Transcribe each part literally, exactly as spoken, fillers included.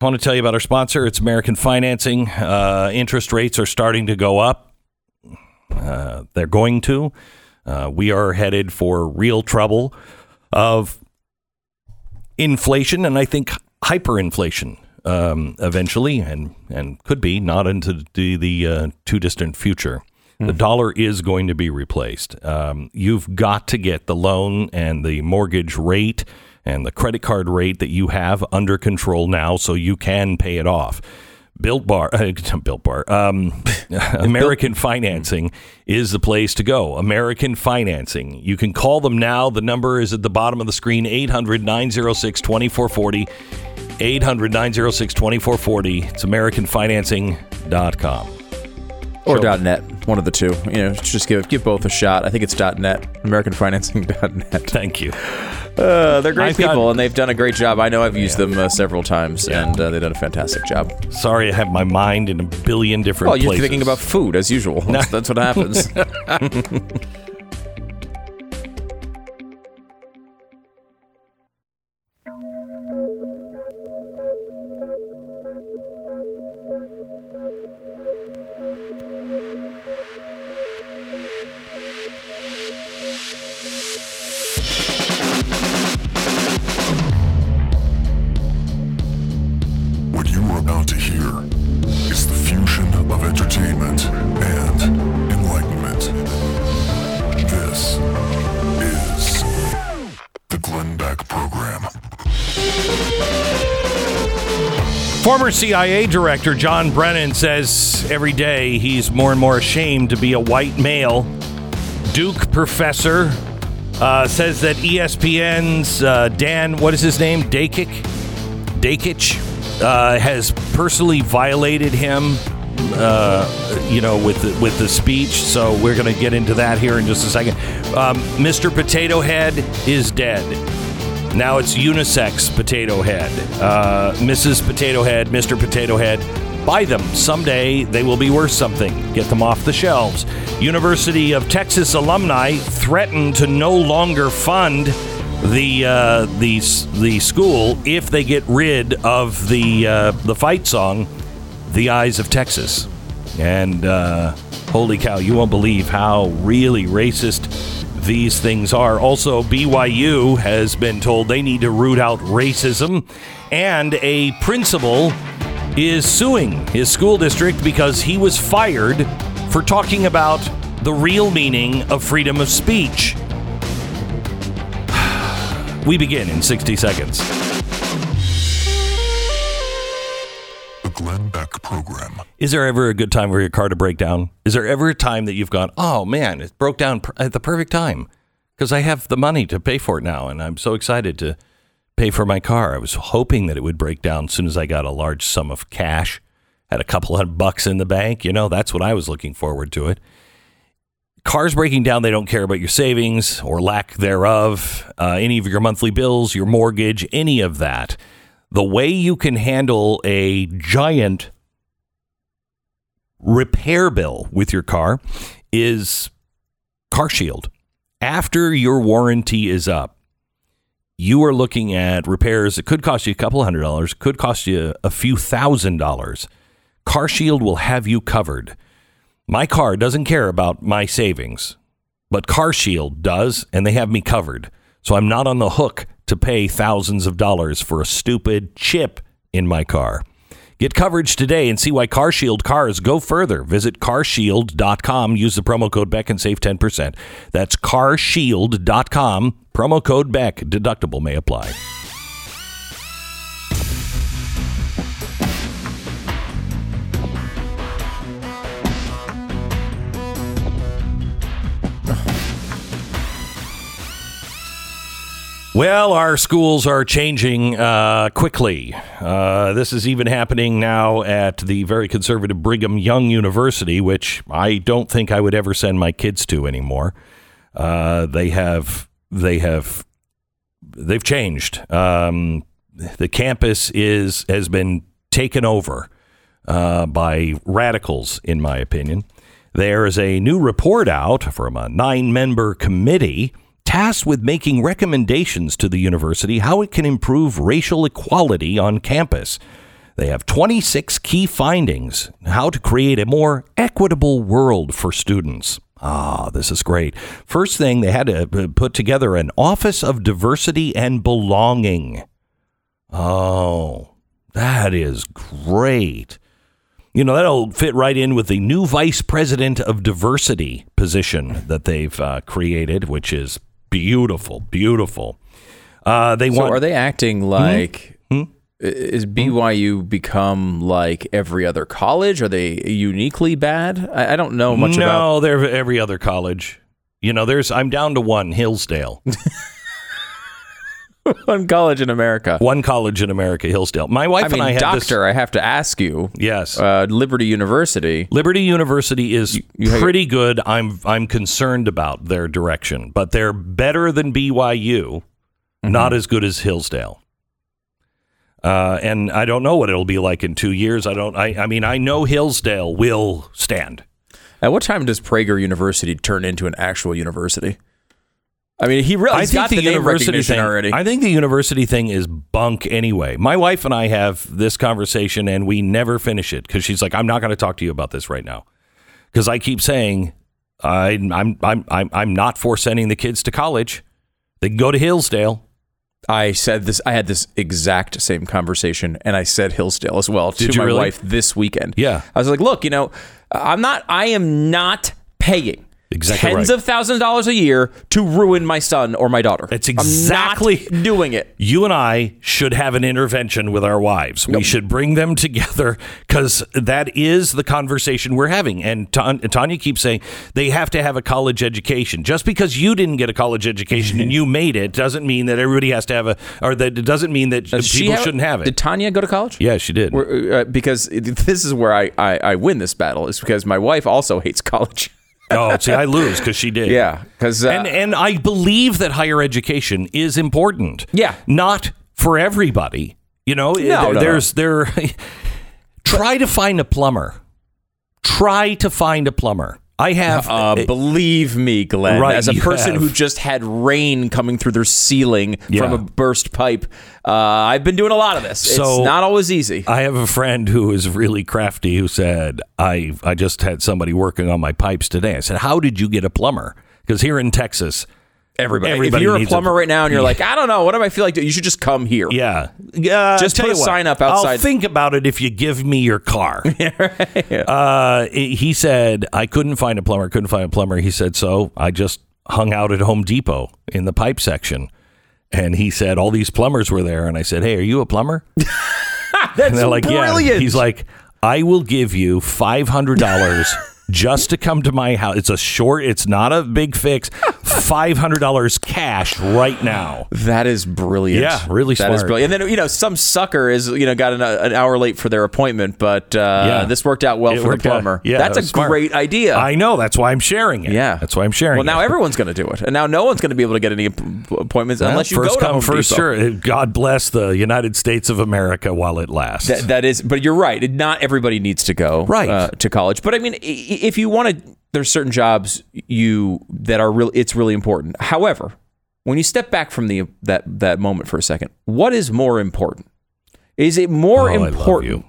I want to tell you about our sponsor. It's American Financing. Uh, interest rates are starting to go up. Uh, they're going to. Uh, we are headed for real trouble of inflation, and I think hyperinflation um, eventually, and, and could be not into the, the uh, too distant future. Mm. The dollar is going to be replaced. Um, you've got to get the loan and the mortgage rate and the credit card rate that you have under control now, so you can pay it off. Built Bar, uh, Built Bar, um, American Built- Financing is the place to go. American Financing. You can call them now. The number is at the bottom of the screen, eight hundred nine oh six two four four oh, eight hundred nine oh six two four four oh. It's american financing dot com. Or so, .net, one of the two. You know, just give give both a shot. I think it's .net, american financing dot net. Thank you. Uh, they're great I've people, got, and they've done a great job. I know I've used yeah. them uh, several times, yeah. and uh, they've done a fantastic job. Sorry, I have my mind in a billion different places. Well, you're places. thinking about food, as usual. No. That's, that's what happens. Former C I A Director John Brennan says every day he's more and more ashamed to be a white male. Duke professor uh, says that E S P N's uh, Dan, what is his name? Dakic? Dakic uh, has personally violated him, uh, you know, with the, with the speech. So we're going to get into that here in just a second. Um, Mister Potato Head is dead. Now it's unisex Potato Head, uh, Missus Potato Head, Mister Potato Head. Buy them. Someday they will be worth something. Get them off the shelves. University of Texas alumni threaten to no longer fund the uh, the the school if they get rid of the uh, the fight song, "The Eyes of Texas." And uh, holy cow, you won't believe how really racist these things are. Also, B Y U has been told they need to root out racism, and a principal is suing his school district because he was fired for talking about the real meaning of freedom of speech. We begin in sixty seconds. The Glenn Beck Program. Is there ever a good time for your car to break down? Is there ever a time that you've gone, oh, man, it broke down pr- at the perfect time because I have the money to pay for it now, and I'm so excited to pay for my car. I was hoping that it would break down as soon as I got a large sum of cash, had a couple hundred bucks in the bank. You know, that's what I was looking forward to it. Cars breaking down, they don't care about your savings or lack thereof, uh, any of your monthly bills, your mortgage, any of that. The way you can handle a giant repair bill with your car is CarShield. After your warranty is up, you are looking at repairs that could cost you a couple hundred dollars, could cost you a few thousand dollars. CarShield will have you covered. My car doesn't care about my savings, but CarShield does, and they have me covered. So I'm not on the hook to pay thousands of dollars for a stupid chip in my car. Get coverage today and see why CarShield cars go further. Visit car shield dot com. Use the promo code Beck and save ten percent. That's car shield dot com. Promo code Beck. Deductible may apply. Well, our schools are changing uh, quickly. Uh, this is even happening now at the very conservative Brigham Young University, which I don't think I would ever send my kids to anymore. Uh, they have, they have, they've changed. Um, the campus is has been taken over uh, by radicals, in my opinion. There is a new report out from a nine-member committee tasked with making recommendations to the university how it can improve racial equality on campus. They have twenty-six key findings on how to create a more equitable world for students. Ah, this is great. First thing, they had to put together an Office of Diversity and Belonging. Oh, that is great. You know, that'll fit right in with the new Vice President of Diversity position that they've uh, created, which is beautiful, beautiful. Uh, they want. So are they acting like, mm-hmm. is B Y U become like every other college? Are they uniquely bad? I, I don't know much no, about. No, they're every other college. You know, there's, I'm down to one, Hillsdale. One college in America. One college in America, Hillsdale. My wife I mean, and I had doctor, this... Doctor, I have to ask you. Yes. Uh, Liberty University. Liberty University is you, you pretty have... good. I'm I'm concerned about their direction, but they're better than B Y U, mm-hmm. not as good as Hillsdale. Uh, and I don't know what it'll be like in two years. I don't. I, I mean, I know Hillsdale will stand. At what time does Prager University turn into an actual university? I mean, he really he's got the, the name recognition thing, already. I think the university thing is bunk anyway. My wife and I have this conversation, and we never finish it because she's like, "I'm not going to talk to you about this right now," because I keep saying, I, "I'm I'm I'm I'm not for sending the kids to college. They can go to Hillsdale." I said this. I had this exact same conversation, and I said Hillsdale as well Did to my really? wife this weekend. Yeah, I was like, "Look, you know, I'm not. I am not paying." Exactly Tens right. of thousands of dollars a year to ruin my son or my daughter. That's exactly I'm not doing it. You and I should have an intervention with our wives. Yep. We should bring them together because that is the conversation we're having. And Tanya keeps saying they have to have a college education. Just because you didn't get a college education mm-hmm. and you made it doesn't mean that everybody has to have a, or that it doesn't mean that Does people have, shouldn't have it. Did Tanya go to college? Yeah, she did. Uh, because this is where I, I, I win this battle is because my wife also hates college. Oh, see, I lose because she did. Yeah, because uh, and and I believe that higher education is important. Yeah, not for everybody. You know, no, no, there's no. there. Try to find a plumber. Try to find a plumber. I have. Uh, uh, believe me, Glenn, right, as a person have. who just had rain coming through their ceiling yeah. from a burst pipe, uh, I've been doing a lot of this. So it's not always easy. I have a friend who is really crafty who said, I, I just had somebody working on my pipes today. I said, how did you get a plumber? Because here in Texas... Everybody. Everybody. If you're a plumber a, right now and you're like, I don't know, what do I feel like doing? You should just come here. Yeah. Uh, just put a what, sign up outside. I'll think about it if you give me your car. yeah. uh, he said, I couldn't find a plumber. Couldn't find a plumber. He said, so I just hung out at Home Depot in the pipe section. And he said, all these plumbers were there. And I said, hey, are you a plumber? That's and they're like, brilliant. Yeah. He's like, I will give you five hundred dollars just to come to my house. It's a short, it's not a big fix. five hundred dollars cash right now. That is brilliant. Yeah, really smart. That is brilliant. And then, you know, some sucker is, you know, got an, an hour late for their appointment, but uh, yeah. this worked out well it for the plumber. Out, yeah, that's a smart. great idea. I know. That's why I'm sharing it. Yeah. That's why I'm sharing well, it. Well, now everyone's going to do it. And now no one's going to be able to get any appointments well, unless you first go to come, Home first Depot. Sure. God bless the United States of America while it lasts. That, that is, but you're right. Not everybody needs to go right. uh, to college. But I mean, if you want to, there's certain jobs you that are real. It's really important. However, when you step back from the that that moment for a second, what is more important? Is it more oh, important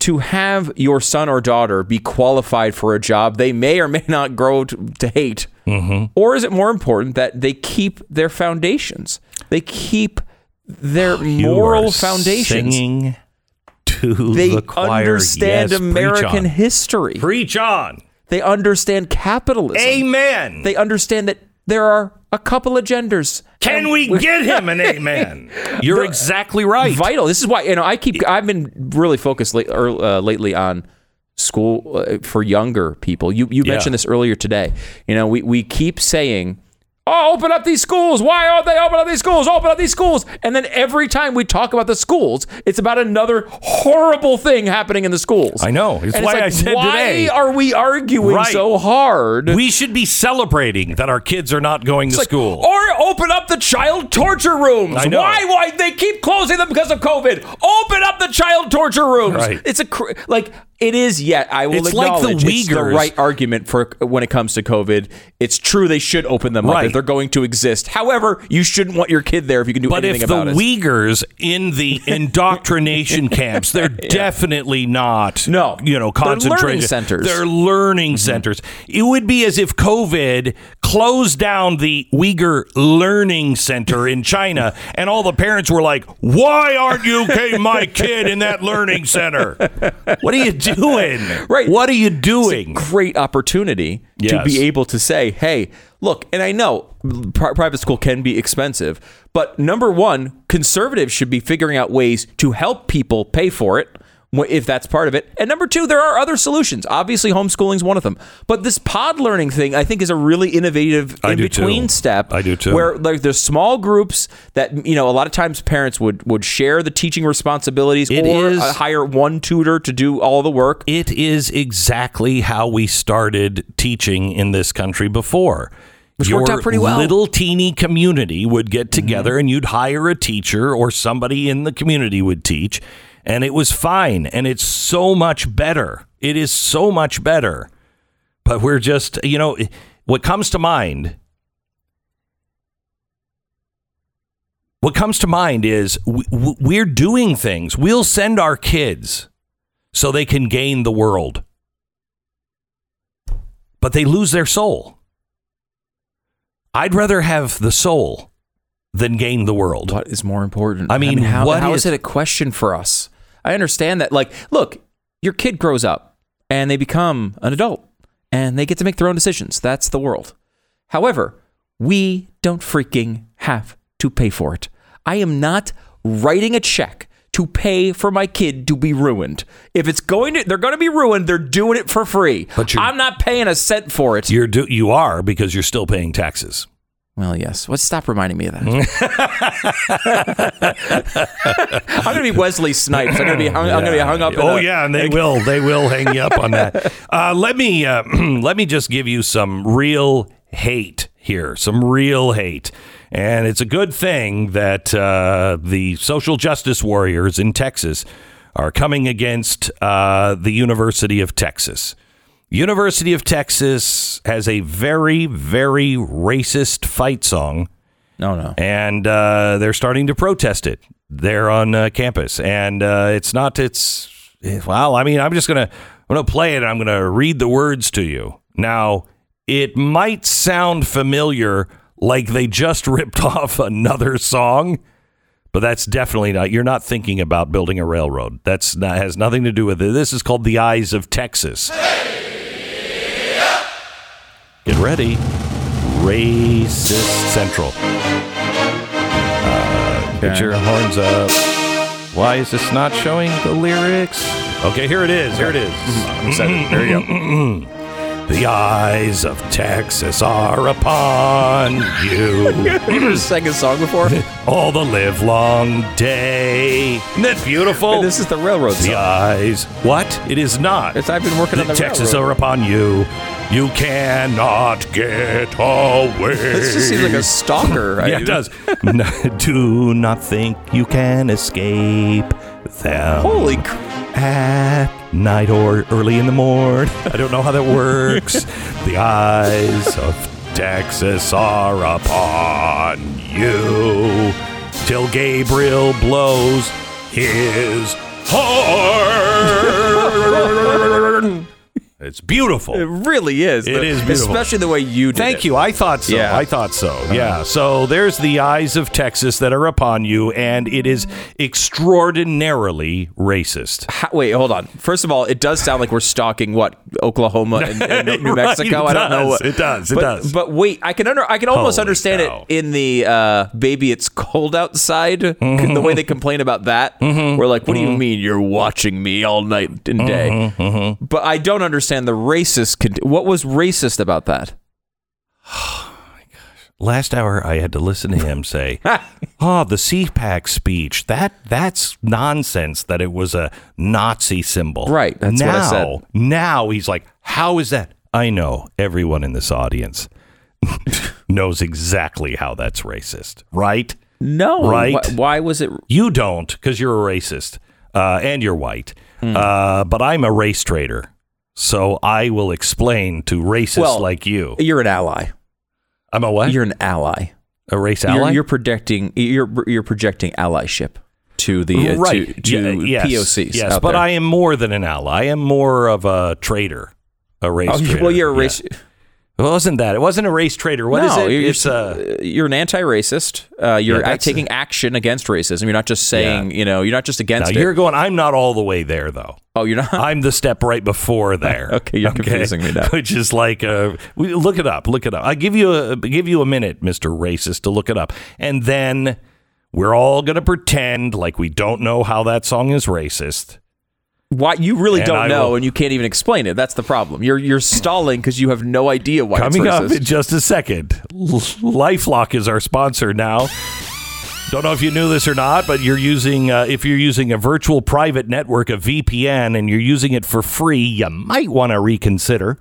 to have your son or daughter be qualified for a job they may or may not grow to, to hate, mm-hmm. or is it more important that they keep their foundations, they keep their oh, moral foundations? Singing to they the choir. Understand yes, American preach history. Preach on. They understand capitalism. Amen. They understand that there are a couple of genders. Can we get him an amen? You're the, exactly right. Vital. This is why, you know, I keep, I've been really focused late, uh, lately on school uh, for younger people. You you yeah. mentioned this earlier today. You know, we, we keep saying, oh, open up these schools. Why aren't they open up these schools? Open up these schools. And then every time we talk about the schools, it's about another horrible thing happening in the schools. I know. It's and why it's like, I said why today. Why are we arguing right. so hard? We should be celebrating that our kids are not going it's to like, school. Or open up the child torture rooms. I know. Why? Why they keep closing them because of COVID. Open up the child torture rooms. Right. It's a cr- like... It is, yet I will it's acknowledge like the Uyghurs. It's the right argument for when it comes to COVID. It's true they should open them right. up. Right. They're going to exist. However, you shouldn't want your kid there if you can do but anything about it. But if the Uyghurs in the indoctrination camps, they're yeah. definitely not no. you know, concentration they're learning centers. They're learning mm-hmm. centers. It would be as if COVID closed down the Uyghur Learning Center in China, and all the parents were like, why aren't you taking my kid in that learning center? What are you doing? Right. What are you doing? It's a great opportunity yes. to be able to say, hey, look, and I know pri- private school can be expensive, but number one, conservatives should be figuring out ways to help people pay for it, if that's part of it. And number two, there are other solutions. Obviously, homeschooling is one of them. But this pod learning thing, I think, is a really innovative I in between too. step. I do too. Where like, there's small groups that, you know, a lot of times parents would, would share the teaching responsibilities it or is, hire one tutor to do all the work. It is exactly how we started teaching in this country before. Which Your worked out pretty well. Little teeny community would get together mm-hmm. and you'd hire a teacher or somebody in the community would teach. And it was fine, and it's so much better. It is so much better. But we're just, you know, what comes to mind, what comes to mind is we're doing things. We'll send our kids so they can gain the world. But they lose their soul. I'd rather have the soul than gain the world. What is more important? I mean, I mean how, what how is, is it a question for us? I understand that. Like, look, your kid grows up and they become an adult and they get to make their own decisions. That's the world. However, we don't freaking have to pay for it. I am not writing a check to pay for my kid to be ruined. If it's going to, they're going to be ruined. They're doing it for free. But I'm not paying a cent for it. You're do, you are because you're still paying taxes. Well, yes. Well, stop reminding me of that. I'm going to be Wesley Snipes. I'm going to be hung, yeah. I'm going to be hung up. Oh, in a, yeah, and they like, will. They will hang you up on that. Uh, let me uh, let me just give you some real hate here. Some real hate, and it's a good thing that uh, the social justice warriors in Texas are coming against uh, the University of Texas. University of Texas has a very, very racist fight song. No, no. And uh, they're starting to protest it there on uh, campus. And uh, it's not, it's, well, I mean, I'm just going to, I'm going to play it. And I'm going to read the words to you. Now, it might sound familiar, like they just ripped off another song, but that's definitely not, you're not thinking about building a railroad. That's not, has nothing to do with it. This is called The Eyes of Texas. Hey! Get ready. Racist Central. Uh, get your horns up. Why is this not showing the lyrics? Okay, here it is. Here it is. I'm excited. There you go. The eyes of Texas are upon you. Have you ever sang a song before? All the live long day. Isn't that beautiful? Wait, this is the railroad song. The eyes. What? It is not. It's, I've been working the on the Texas railroad. Are upon you. You cannot get away. This just seems like a stalker. Right? Yeah, it does. No, do not think you can escape them. Holy crap. At night or early in the morning. I don't know how that works. The eyes of Texas are upon you till Gabriel blows his horn. It's beautiful. It really is. It the, is beautiful. Especially the way you did Thank it. Thank you. I thought so. Yeah. I thought so. Uh-huh. Yeah. So there's the eyes of Texas that are upon you, and it is extraordinarily racist. How, wait, hold on. First of all, it does sound like we're stalking, what, Oklahoma and, and New Mexico? Right, I don't does. know. What, it does. It but, does. But wait, I can under, I can almost Holy understand cow. it in the uh, Baby It's Cold Outside, mm-hmm. the way they complain about that. Mm-hmm. We're like, what mm-hmm. do you mean you're watching me all night and day? Mm-hmm. Mm-hmm. But I don't understand. And the racist. Con- what was racist about that? Oh my gosh! Last hour, I had to listen to him say, "Oh, the C PAC speech. That that's nonsense. That it was a Nazi symbol." Right. That's now, what I said. Now he's like, "How is that?" I know everyone in this audience knows exactly how that's racist, right? No. Right? Why, why was it? You don't, because you're a racist uh, and you're white. Mm. Uh, but I'm a race traitor. So I will explain to racists well, like you. You're an ally. I'm a what? You're an ally. A race ally? You're, you're projecting. You're you're projecting allyship to the uh, right. to, to yeah, yes, P O Cs. Yes, but there. I am more than an ally. I am more of a traitor. A race. Oh, traitor. Well, you're a race. Yeah. It wasn't that. It wasn't a race traitor. What no, is it? You're, it's a, you're an anti-racist. Uh, you're yeah, taking a, action against racism. You're not just saying, yeah. you know, you're not just against now, it. You're going, I'm not all the way there, though. Oh, you're not? I'm the step right before there. Okay, you're okay? confusing me now. Which is like, uh, look it up, look it up. I'll give you a, give you a minute, Mister Racist, to look it up. And then we're all going to pretend like we don't know how that song is racist. Why you really and don't I know, will. And you can't even explain it. That's the problem. You're you're stalling because you have no idea why. Coming it's racist. Up in just a second. LifeLock is our sponsor now. Don't know if you knew this or not, but you're using uh, if you're using a virtual private network, a V P N, and you're using it for free, you might want to reconsider.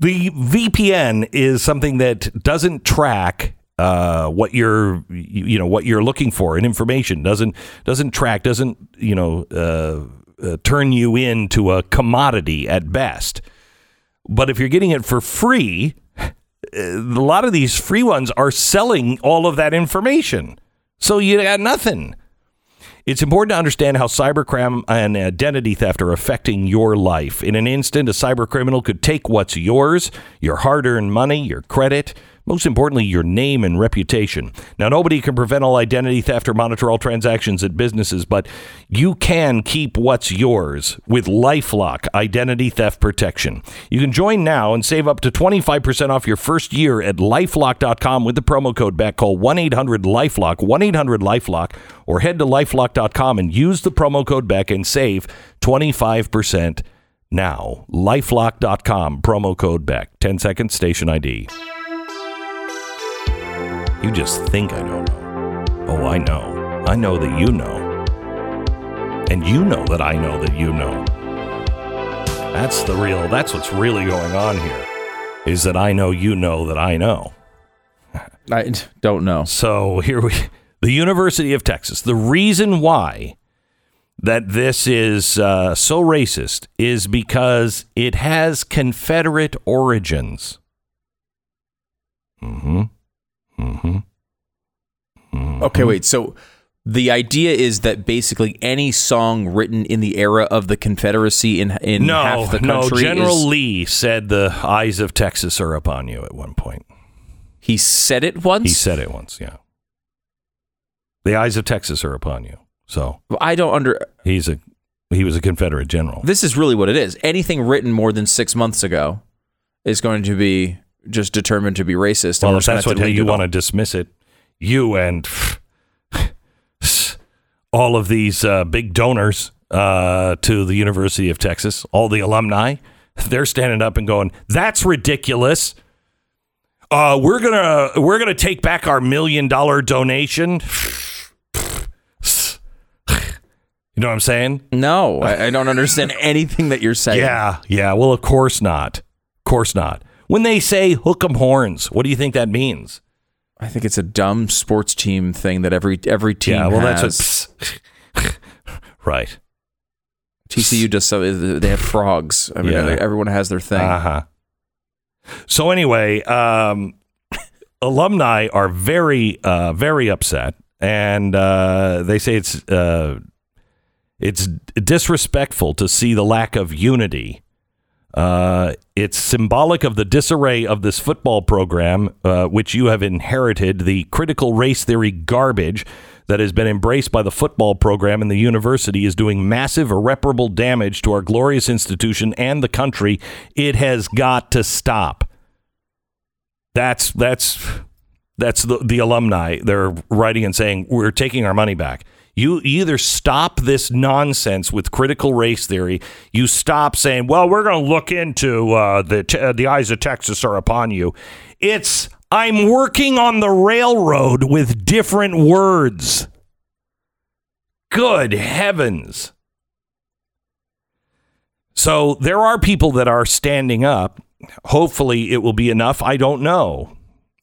The V P N is something that doesn't track uh, what you're you know what you're looking for in information. Doesn't doesn't track. Doesn't you know. Uh, Uh, turn you into a commodity at best. But if you're getting it for free, a lot of these free ones are selling all of that information. So you got nothing. It's important to understand how cybercrime and identity theft are affecting your life. In an instant, a cybercriminal could take what's yours, your hard-earned money, your credit, most importantly, your name and reputation. Now, nobody can prevent all identity theft or monitor all transactions at businesses, but you can keep what's yours with LifeLock Identity Theft Protection. You can join now and save up to twenty-five percent off your first year at LifeLock dot com with the promo code back. Call one eight hundred LifeLock, one eight hundred LifeLock, or head to LifeLock dot com and use the promo code back and save twenty-five percent now. LifeLock dot com, promo code back. ten seconds, station I D. You just think I don't know. Oh, I know. I know that you know. And you know that I know that you know. That's the real, that's what's really going on here, is that I know you know that I know. I don't know. So here we, the University of Texas, the reason why that this is uh, so racist is because it has Confederate origins. Mm-hmm. Mm-hmm. Mm-hmm. Okay, wait. So the idea is that basically any song written in the era of the Confederacy in in no, half the country. No, General is, Lee said the eyes of Texas are upon you at one point. He said it once? He said it once, yeah. The eyes of Texas are upon you. So I don't under He's a he was a Confederate general. This is really what it is. Anything written more than six months ago is going to be just determined to be racist. Well, if that's what you want to dismiss it, you and all of these uh, big donors uh, to the University of Texas, all the alumni, they're standing up and going, that's ridiculous. Uh, we're going to we're going to take back our million dollar donation. You know what I'm saying? No, I, I don't understand anything that you're saying. Yeah. Yeah. Well, of course not. Of course not. When they say hook 'em horns, what do you think that means? I think it's a dumb sports team thing that every every team has. Yeah, well, has. That's what, right. T C U does so. They have frogs. I mean, yeah. Everyone has their thing. Uh-huh. So anyway, um, alumni are very, uh, very upset, and uh, they say it's uh, it's disrespectful to see the lack of unity. Uh, it's symbolic of the disarray of this football program, uh, which you have inherited, the critical race theory garbage that has been embraced by the football program and the university is doing massive irreparable damage to our glorious institution and the country. It has got to stop. That's that's that's the, the alumni. They're writing and saying, we're taking our money back. You either stop this nonsense with critical race theory. You stop saying, well, we're going to look into uh, the te- uh, the eyes of Texas are upon you. It's I'm working on the railroad with different words. Good heavens. So there are people that are standing up. Hopefully it will be enough. I don't know.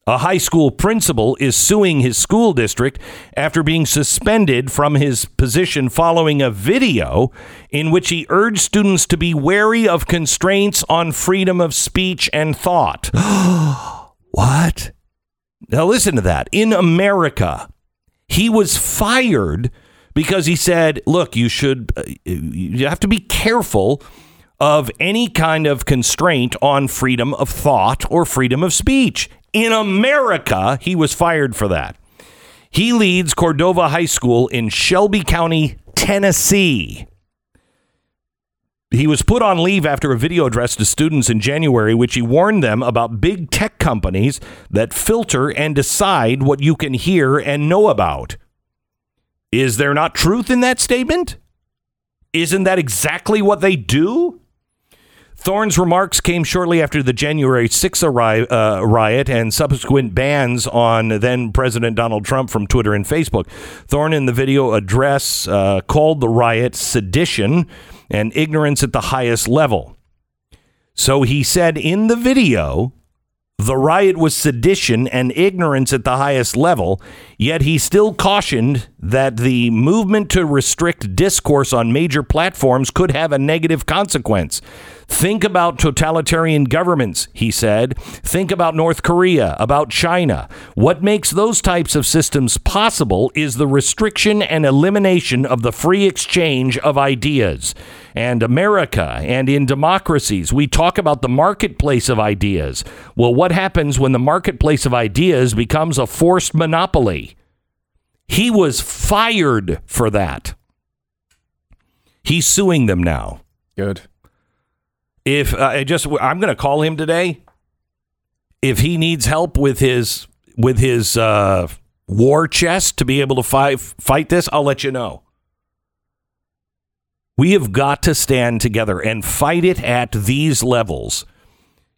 A high school principal is suing his school district after being suspended from his position following a video in which he urged students to be wary of constraints on freedom of speech and thought. What? Now listen to that. In America, he was fired because he said, look, you should uh, you have to be careful of any kind of constraint on freedom of thought or freedom of speech. In America, he was fired for that. He leads Cordova High School in Shelby County, Tennessee. He was put on leave after a video address to students in January, which he warned them about big tech companies that filter and decide what you can hear and know about. Is there not truth in that statement? Isn't that exactly what they do? Thorne's remarks came shortly after the January sixth ri- uh, riot and subsequent bans on then-President Donald Trump from Twitter and Facebook. Thorne, in the video address, uh, called the riot sedition and ignorance at the highest level. So he said in the video, the riot was sedition and ignorance at the highest level, yet he still cautioned that the movement to restrict discourse on major platforms could have a negative consequence. Think about totalitarian governments, he said. Think about North Korea, about China. What makes those types of systems possible is the restriction and elimination of the free exchange of ideas. And America, and in democracies, we talk about the marketplace of ideas. Well, what happens when the marketplace of ideas becomes a forced monopoly? He was fired for that. He's suing them now. Good. If I uh, just I'm going to call him today. If he needs help with his with his uh, war chest to be able to fight, fight this, I'll let you know. We have got to stand together and fight it at these levels.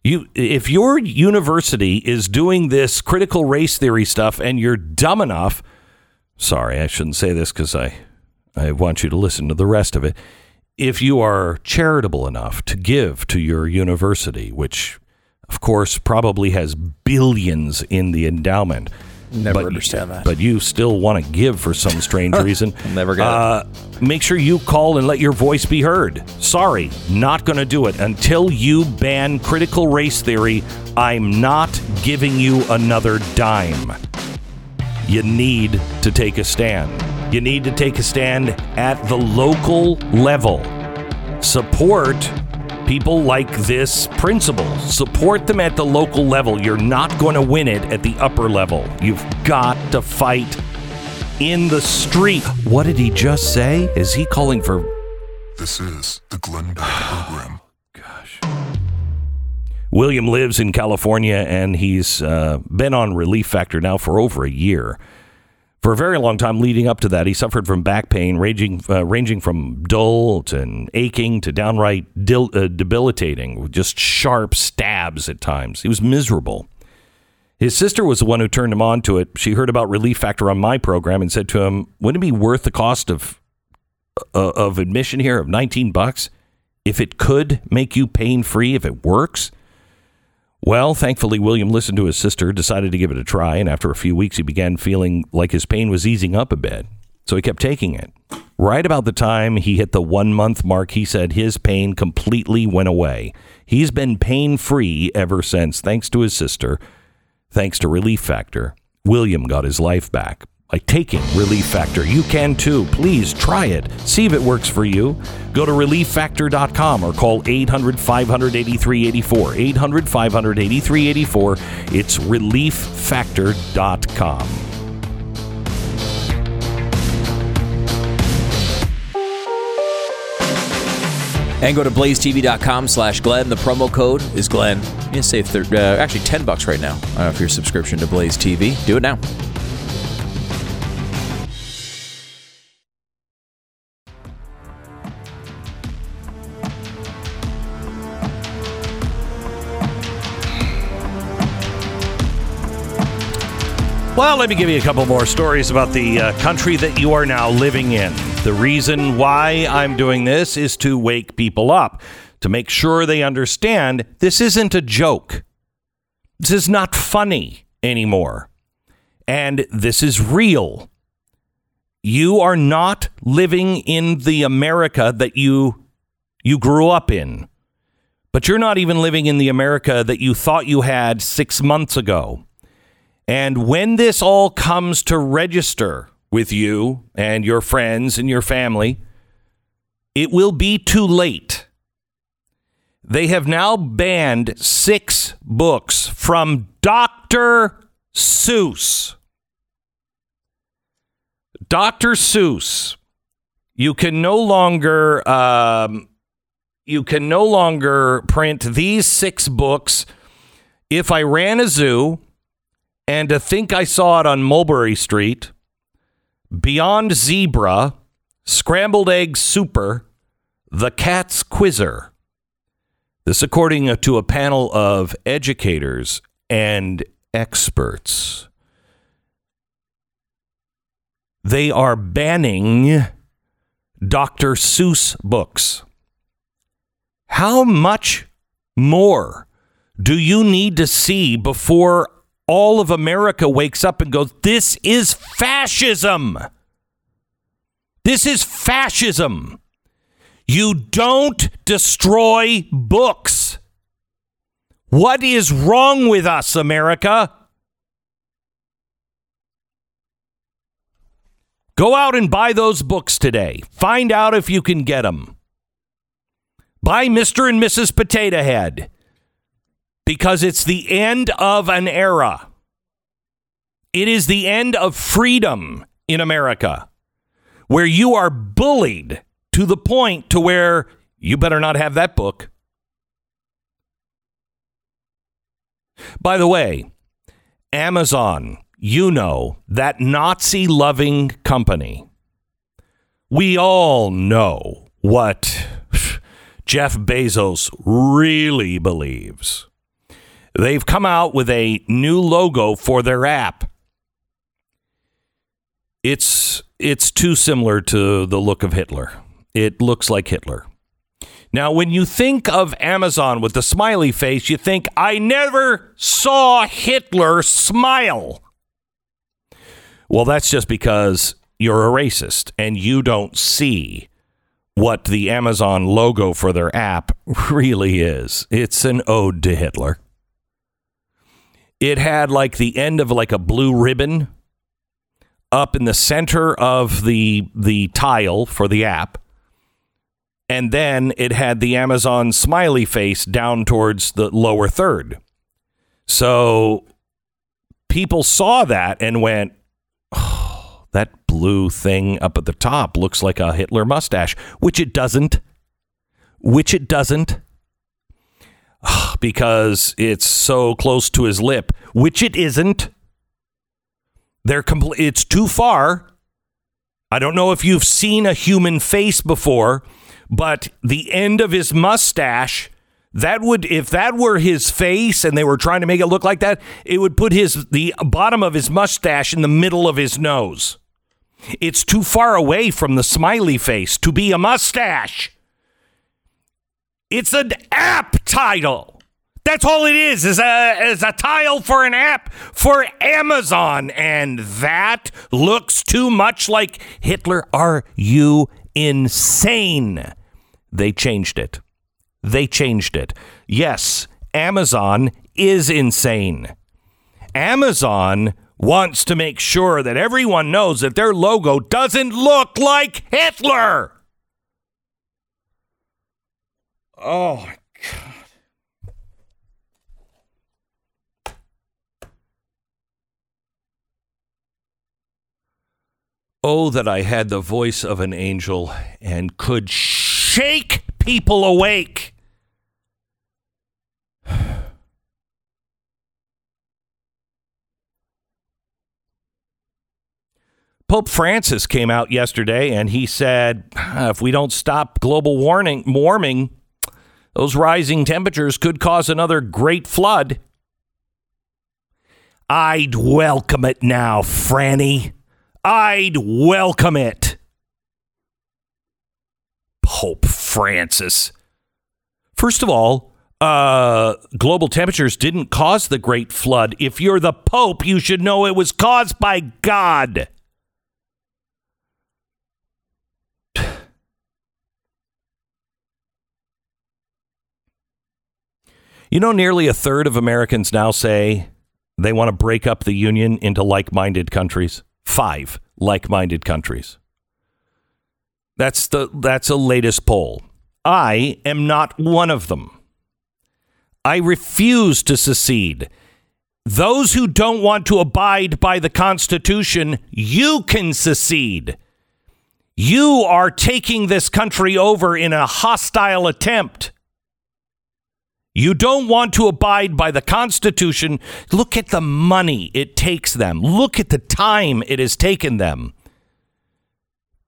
You, if your university is doing this critical race theory stuff and you're dumb enough. Sorry, I shouldn't say this because I I want you to listen to the rest of it. If you are charitable enough to give to your university, which, of course, probably has billions in the endowment. Never but, understand that. But you still want to give for some strange reason. Never got uh, it. Make sure you call and let your voice be heard. Sorry, not going to do it. Until you ban critical race theory, I'm not giving you another dime. You need to take a stand. You need to take a stand at the local level. Support people like this principal. Support them at the local level. You're not going to win it at the upper level. You've got to fight in the street. What did he just say? Is he calling for... This is the Glenn Beck program. Gosh. William lives in California, and he's uh, been on Relief Factor now for over a year. For a very long time leading up to that, he suffered from back pain ranging, uh, ranging from dull to aching to downright dil- uh, debilitating, with just sharp stabs at times. He was miserable. His sister was the one who turned him on to it. She heard about Relief Factor on my program and said to him, wouldn't it be worth the cost of uh, of admission here of nineteen bucks if it could make you pain-free, if it works? Well, thankfully, William listened to his sister, decided to give it a try, and after a few weeks, he began feeling like his pain was easing up a bit, so he kept taking it. Right about the time he hit the one-month mark, he said his pain completely went away. He's been pain-free ever since, thanks to his sister, thanks to Relief Factor. William got his life back by taking Relief Factor. You can, too. Please try it. See if it works for you. Go to relief factor dot com or call eight hundred, five eighty-three, eighty-four. eight hundred, five eighty-three, eighty-four. It's relief factor dot com. And go to blaze t v dot com slash Glenn. The promo code is Glenn. You can save thir- uh, actually ten bucks right now uh, for your subscription to Blaze T V. Do it now. Well, let me give you a couple more stories about the uh, country that you are now living in. The reason why I'm doing this is to wake people up, to make sure they understand this isn't a joke. This is not funny anymore. And this is real. You are not living in the America that you you grew up in. But you're not even living in the America that you thought you had six months ago. And when this all comes to register with you and your friends and your family, it will be too late. They have now banned six books from Doctor Seuss. Doctor Seuss, you can no longer um, you can no longer print these six books. If I Ran a Zoo, and to Think I Saw It on Mulberry Street, Beyond Zebra, Scrambled Egg Super, The Cat's Quizzer. This according to a panel of educators and experts. They are banning Doctor Seuss books. How much more do you need to see before all of America wakes up and goes, this is fascism? This is fascism. You don't destroy books. What is wrong with us, America? Go out and buy those books today. Find out if you can get them. Buy Mister and Missus Potato Head, because it's the end of an era. It is the end of freedom in America, where you are bullied to the point to where you better not have that book. By the way, Amazon, you know, that Nazi-loving company. We all know what Jeff Bezos really believes. They've come out with a new logo for their app. It's it's too similar to the look of Hitler. It looks like Hitler. Now, when you think of Amazon with the smiley face, you think, I never saw Hitler smile. Well, that's just because you're a racist and you don't see what the Amazon logo for their app really is. It's an ode to Hitler. It had like the end of like a blue ribbon up in the center of the the tile for the app. And then it had the Amazon smiley face down towards the lower third. So people saw that and went, oh, that blue thing up at the top looks like a Hitler mustache, which it doesn't, which it doesn't. Because it's so close to his lip, which it isn't. They're compl- it's too far. I don't know if you've seen a human face before, but the end of his mustache, that would, if that were his face and they were trying to make it look like that, it would put his the bottom of his mustache in the middle of his nose. It's too far away from the smiley face to be a mustache. It's an app title. That's all it is, is a, is a tile for an app for Amazon. And that looks too much like Hitler. Are you insane? They changed it. They changed it. Yes, Amazon is insane. Amazon wants to make sure that everyone knows that their logo doesn't look like Hitler. Oh, my God. Oh, that I had the voice of an angel and could shake people awake. Pope Francis came out yesterday and he said, if we don't stop global warming, warming, those rising temperatures could cause another great flood. I'd welcome it now, Franny. I'd welcome it. Pope Francis. First of all, uh, global temperatures didn't cause the great flood. If you're the Pope, you should know it was caused by God. You know, nearly a third of Americans now say They want to break up the union into like-minded countries. Five like-minded countries. That's the that's a latest poll. I am not one of them. I refuse to secede. Those who don't want to abide by the Constitution, you can secede. You are taking this country over in a hostile attempt. You don't want to abide by the Constitution. Look at the money it takes them. Look at the time it has taken them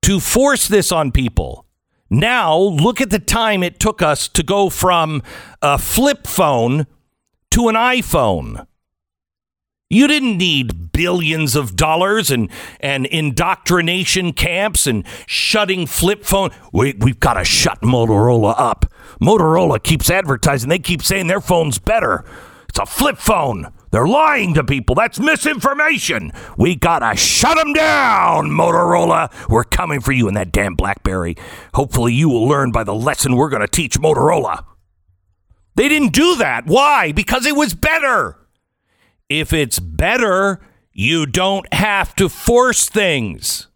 to force this on people. Now, look at the time it took us to go from a flip phone to an iPhone. You didn't need billions of dollars and, and indoctrination camps and shutting flip phone. We, we've got to shut Motorola up. Motorola keeps advertising. They keep saying their phone's better. It's a flip phone. They're lying to people. That's misinformation. We got to shut them down, Motorola. We're coming for you and that damn BlackBerry. Hopefully you will learn by the lesson we're going to teach Motorola. They didn't do that. Why? Because it was better. If it's better, you don't have to force things.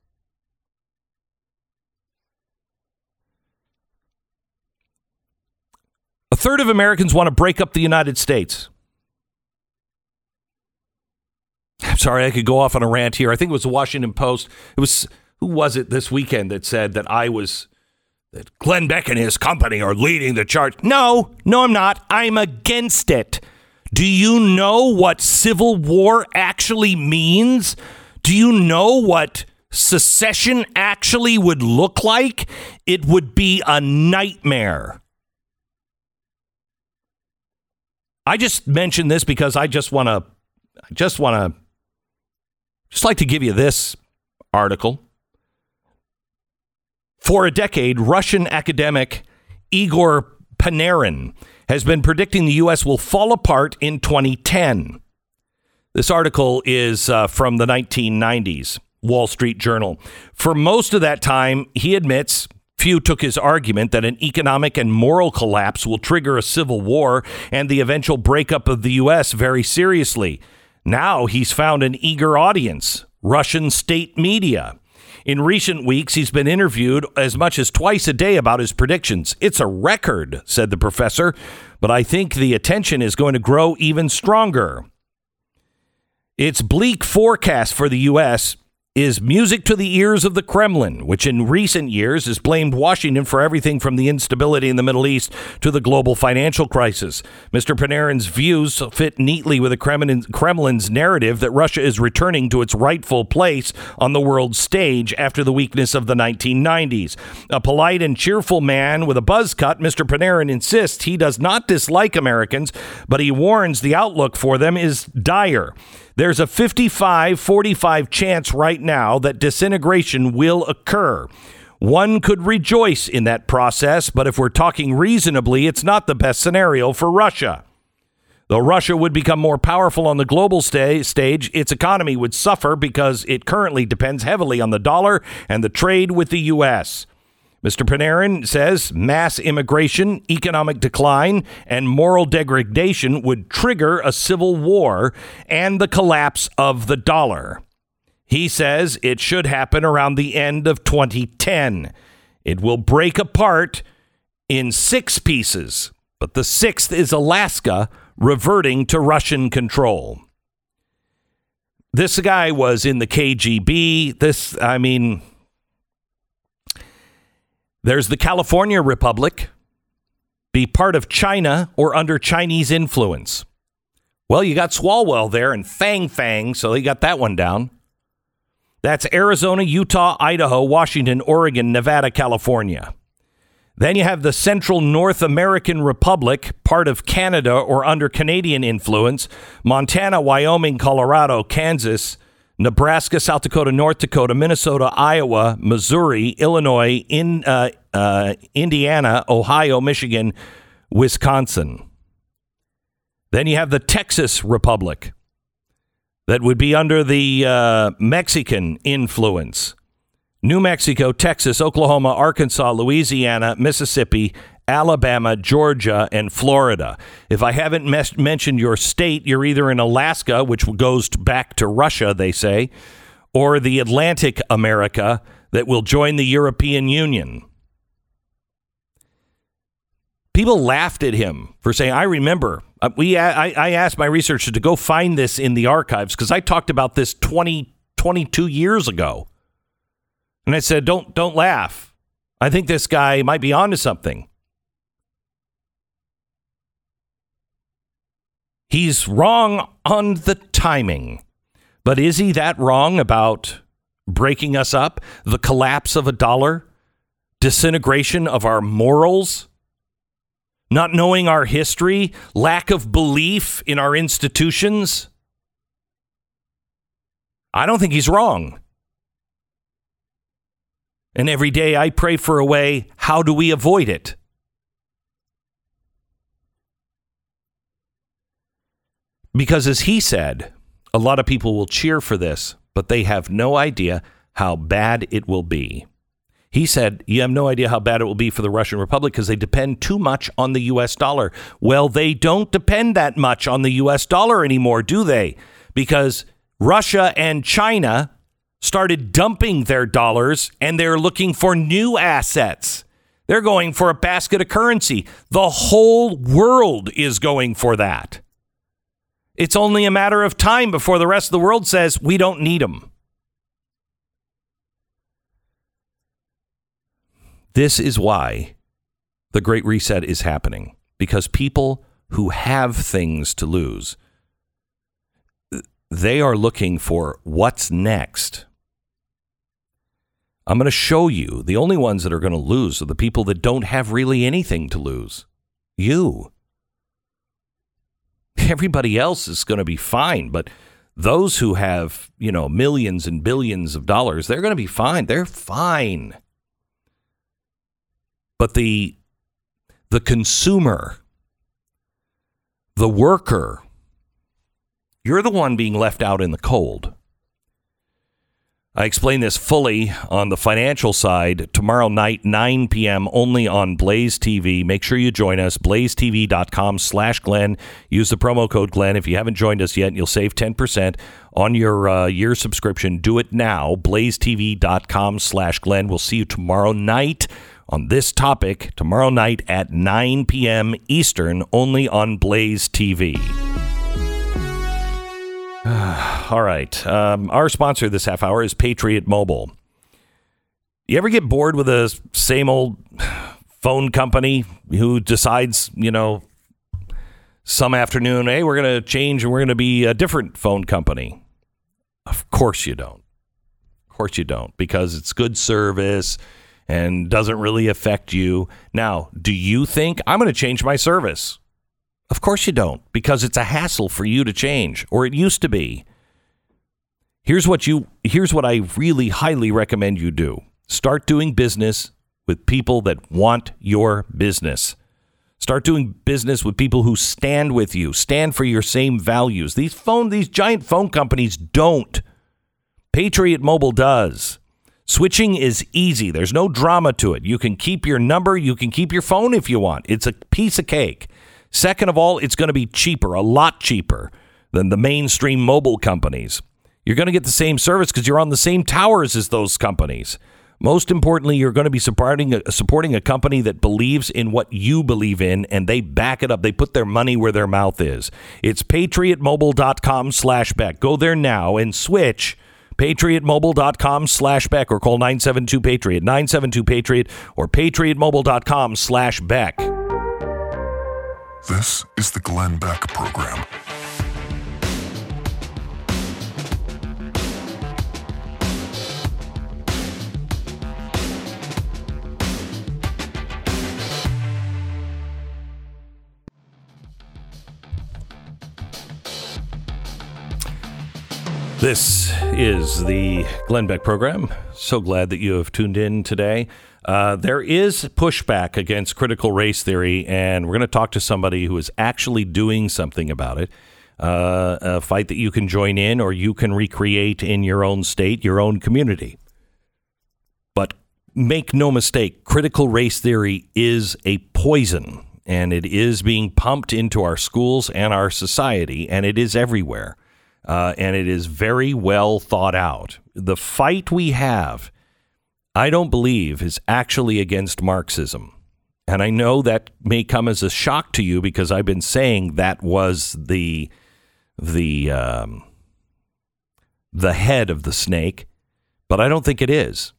A third of Americans want to break up the United States. I'm sorry, I could go off on a rant here. I think it was the Washington Post. It was, who was it this weekend that said that I was, that Glenn Beck and his company are leading the charge? No, no, I'm not. I'm against it. Do you know what civil war actually means? Do you know what secession actually would look like? It would be a nightmare. I just mentioned this because I just want to, I just want to, just like to give you this article. For a decade, Russian academic Igor Panarin has been predicting the U S will fall apart in twenty ten. This article is uh, from the nineteen nineties, Wall Street Journal. For most of that time, he admits, few took his argument that an economic and moral collapse will trigger a civil war and the eventual breakup of the U S very seriously. Now he's found an eager audience, Russian state media. In recent weeks, he's been interviewed as much as twice a day about his predictions. It's a record, said the professor, but I think the attention is going to grow even stronger. Its bleak forecast for the U S is music to the ears of the Kremlin, which in recent years has blamed Washington for everything from the instability in the Middle East to the global financial crisis. Mister Panarin's views fit neatly with the Kremlin, Kremlin's narrative that Russia is returning to its rightful place on the world stage after the weakness of the nineteen nineties. A polite and cheerful man with a buzz cut, Mister Panarin insists he does not dislike Americans, but he warns the outlook for them is dire. There's a fifty-five forty-five chance right now that disintegration will occur. One could rejoice in that process, but if we're talking reasonably, it's not the best scenario for Russia. Though Russia would become more powerful on the global sta- stage, its economy would suffer because it currently depends heavily on the dollar and the trade with the U S Mister Panarin says mass immigration, economic decline, and moral degradation would trigger a civil war and the collapse of the dollar. He says it should happen around the end of twenty ten. It will break apart in six pieces, but the sixth is Alaska reverting to Russian control. This guy was in the K G B. This, I mean... There's the California Republic, be part of China or under Chinese influence. Well, you got Swalwell there and Fang Fang, so they got that one down. That's Arizona, Utah, Idaho, Washington, Oregon, Nevada, California. Then you have the Central North American Republic, part of Canada or under Canadian influence, Montana, Wyoming, Colorado, Kansas, Nebraska, South Dakota, North Dakota, Minnesota, Iowa, Missouri, Illinois, in uh, uh, Indiana, Ohio, Michigan, Wisconsin. Then you have the Texas Republic that would be under the uh, Mexican influence. New Mexico, Texas, Oklahoma, Arkansas, Louisiana, Mississippi, Alabama, Georgia, and Florida. If I haven't mes- mentioned your state, you're either in Alaska, which goes back to Russia, they say, or the Atlantic America that will join the European Union. People laughed at him for saying, I remember, we, I, I asked my researcher to go find this in the archives because I talked about this twenty, twenty-two years ago. And I said, don't, don't laugh. I think this guy might be onto something. He's wrong on the timing. But is he that wrong about breaking us up? The collapse of a dollar? Disintegration of our morals? Not knowing our history? Lack of belief in our institutions? I don't think he's wrong. And every day I pray for a way, how do we avoid it? Because as he said, a lot of people will cheer for this, but they have no idea how bad it will be. He said, you have no idea how bad it will be for the Russian Republic because they depend too much on the U S dollar. Well, they don't depend that much on the U S dollar anymore, do they? Because Russia and China started dumping their dollars, and they're looking for new assets. They're going for a basket of currency. The whole world is going for that. It's only a matter of time before the rest of the world says, we don't need them. This is why the Great Reset is happening, because people who have things to lose, they are looking for what's next. I'm going to show you the only ones that are going to lose are the people that don't have really anything to lose. You. Everybody else is going to be fine, but those who have, you know, millions and billions of dollars, they're going to be fine. They're fine. But the the consumer, the worker, you're the one being left out in the cold. I explain this fully on the financial side tomorrow night, nine p.m. only on Blaze T V. Make sure you join us, blazetv.com slash Glenn. Use the promo code Glenn. If you haven't joined us yet, you'll save ten percent on your uh, year subscription. Do it now, blazetv.com slash Glenn. We'll see you tomorrow night on this topic, tomorrow night at nine p.m. Eastern, only on Blaze T V. All right. Um, our sponsor this half hour is Patriot Mobile. You ever get bored with the same old phone company who decides, you know, some afternoon, hey, we're going to change and we're going to be a different phone company? Of course you don't. Of course you don't, because it's good service and doesn't really affect you. Now, do you think I'm going to change my service? Of course you don't, because it's a hassle for you to change, or it used to be. Here's what you here's what I really highly recommend you do. Start doing business with people that want your business. Start doing business with people who stand with you, stand for your same values. These phone these giant phone companies don't. Patriot Mobile does. Switching is easy. There's no drama to it. You can keep your number, you can keep your phone if you want. It's a piece of cake. Second of all, it's going to be cheaper, a lot cheaper than the mainstream mobile companies. You're going to get the same service because you're on the same towers as those companies. Most importantly, you're going to be supporting a, supporting a company that believes in what you believe in, and they back it up. They put their money where their mouth is. It's patriot mobile dot com slash Beck. Go there now and switch. patriot mobile dot com slash Beck, or call nine seven two Patriot, nine seven two Patriot, or patriot mobile dot com slash Beck. This is the Glenn Beck Program. This is the Glenn Beck Program. So glad that you have tuned in today. Uh, there is pushback against critical race theory, and we're going to talk to somebody who is actually doing something about it. Uh, a fight that you can join in, or you can recreate in your own state, your own community. But make no mistake, critical race theory is a poison, and it is being pumped into our schools and our society, and it is everywhere. Uh, and it is very well thought out. The fight we have, I don't believe, is actually against Marxism. And I know that may come as a shock to you because I've been saying that was the the um, the head of the snake, but I don't think it is.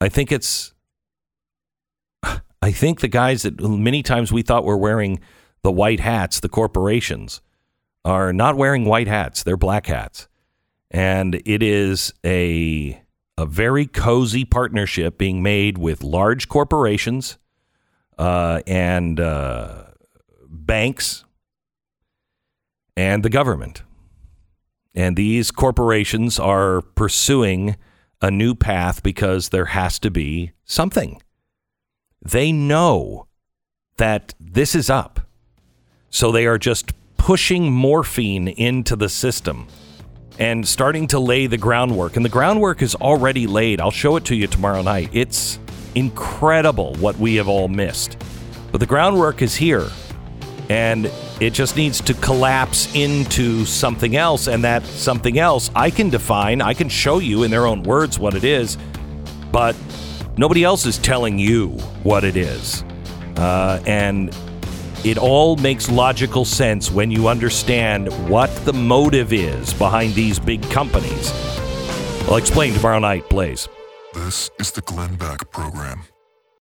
I think it's I think the guys that many times we thought were wearing the white hats, the corporations, are not wearing white hats. They're black hats. And it is a a very cozy partnership being made with large corporations Uh, and uh, banks and the government. And these corporations are pursuing a new path because there has to be something. They know that this is up. So they are just pushing morphine into the system and starting to lay the groundwork. And the groundwork is already laid. I'll show it to you tomorrow night. It's incredible what we have all missed. But the groundwork is here, and it just needs to collapse into something else, and that something else I can define, I can show you in their own words what it is, but nobody else is telling you what it is. Uh, and it all makes logical sense when you understand what the motive is behind these big companies. I'll explain tomorrow night, Blaze. This is the Glenn Beck Program.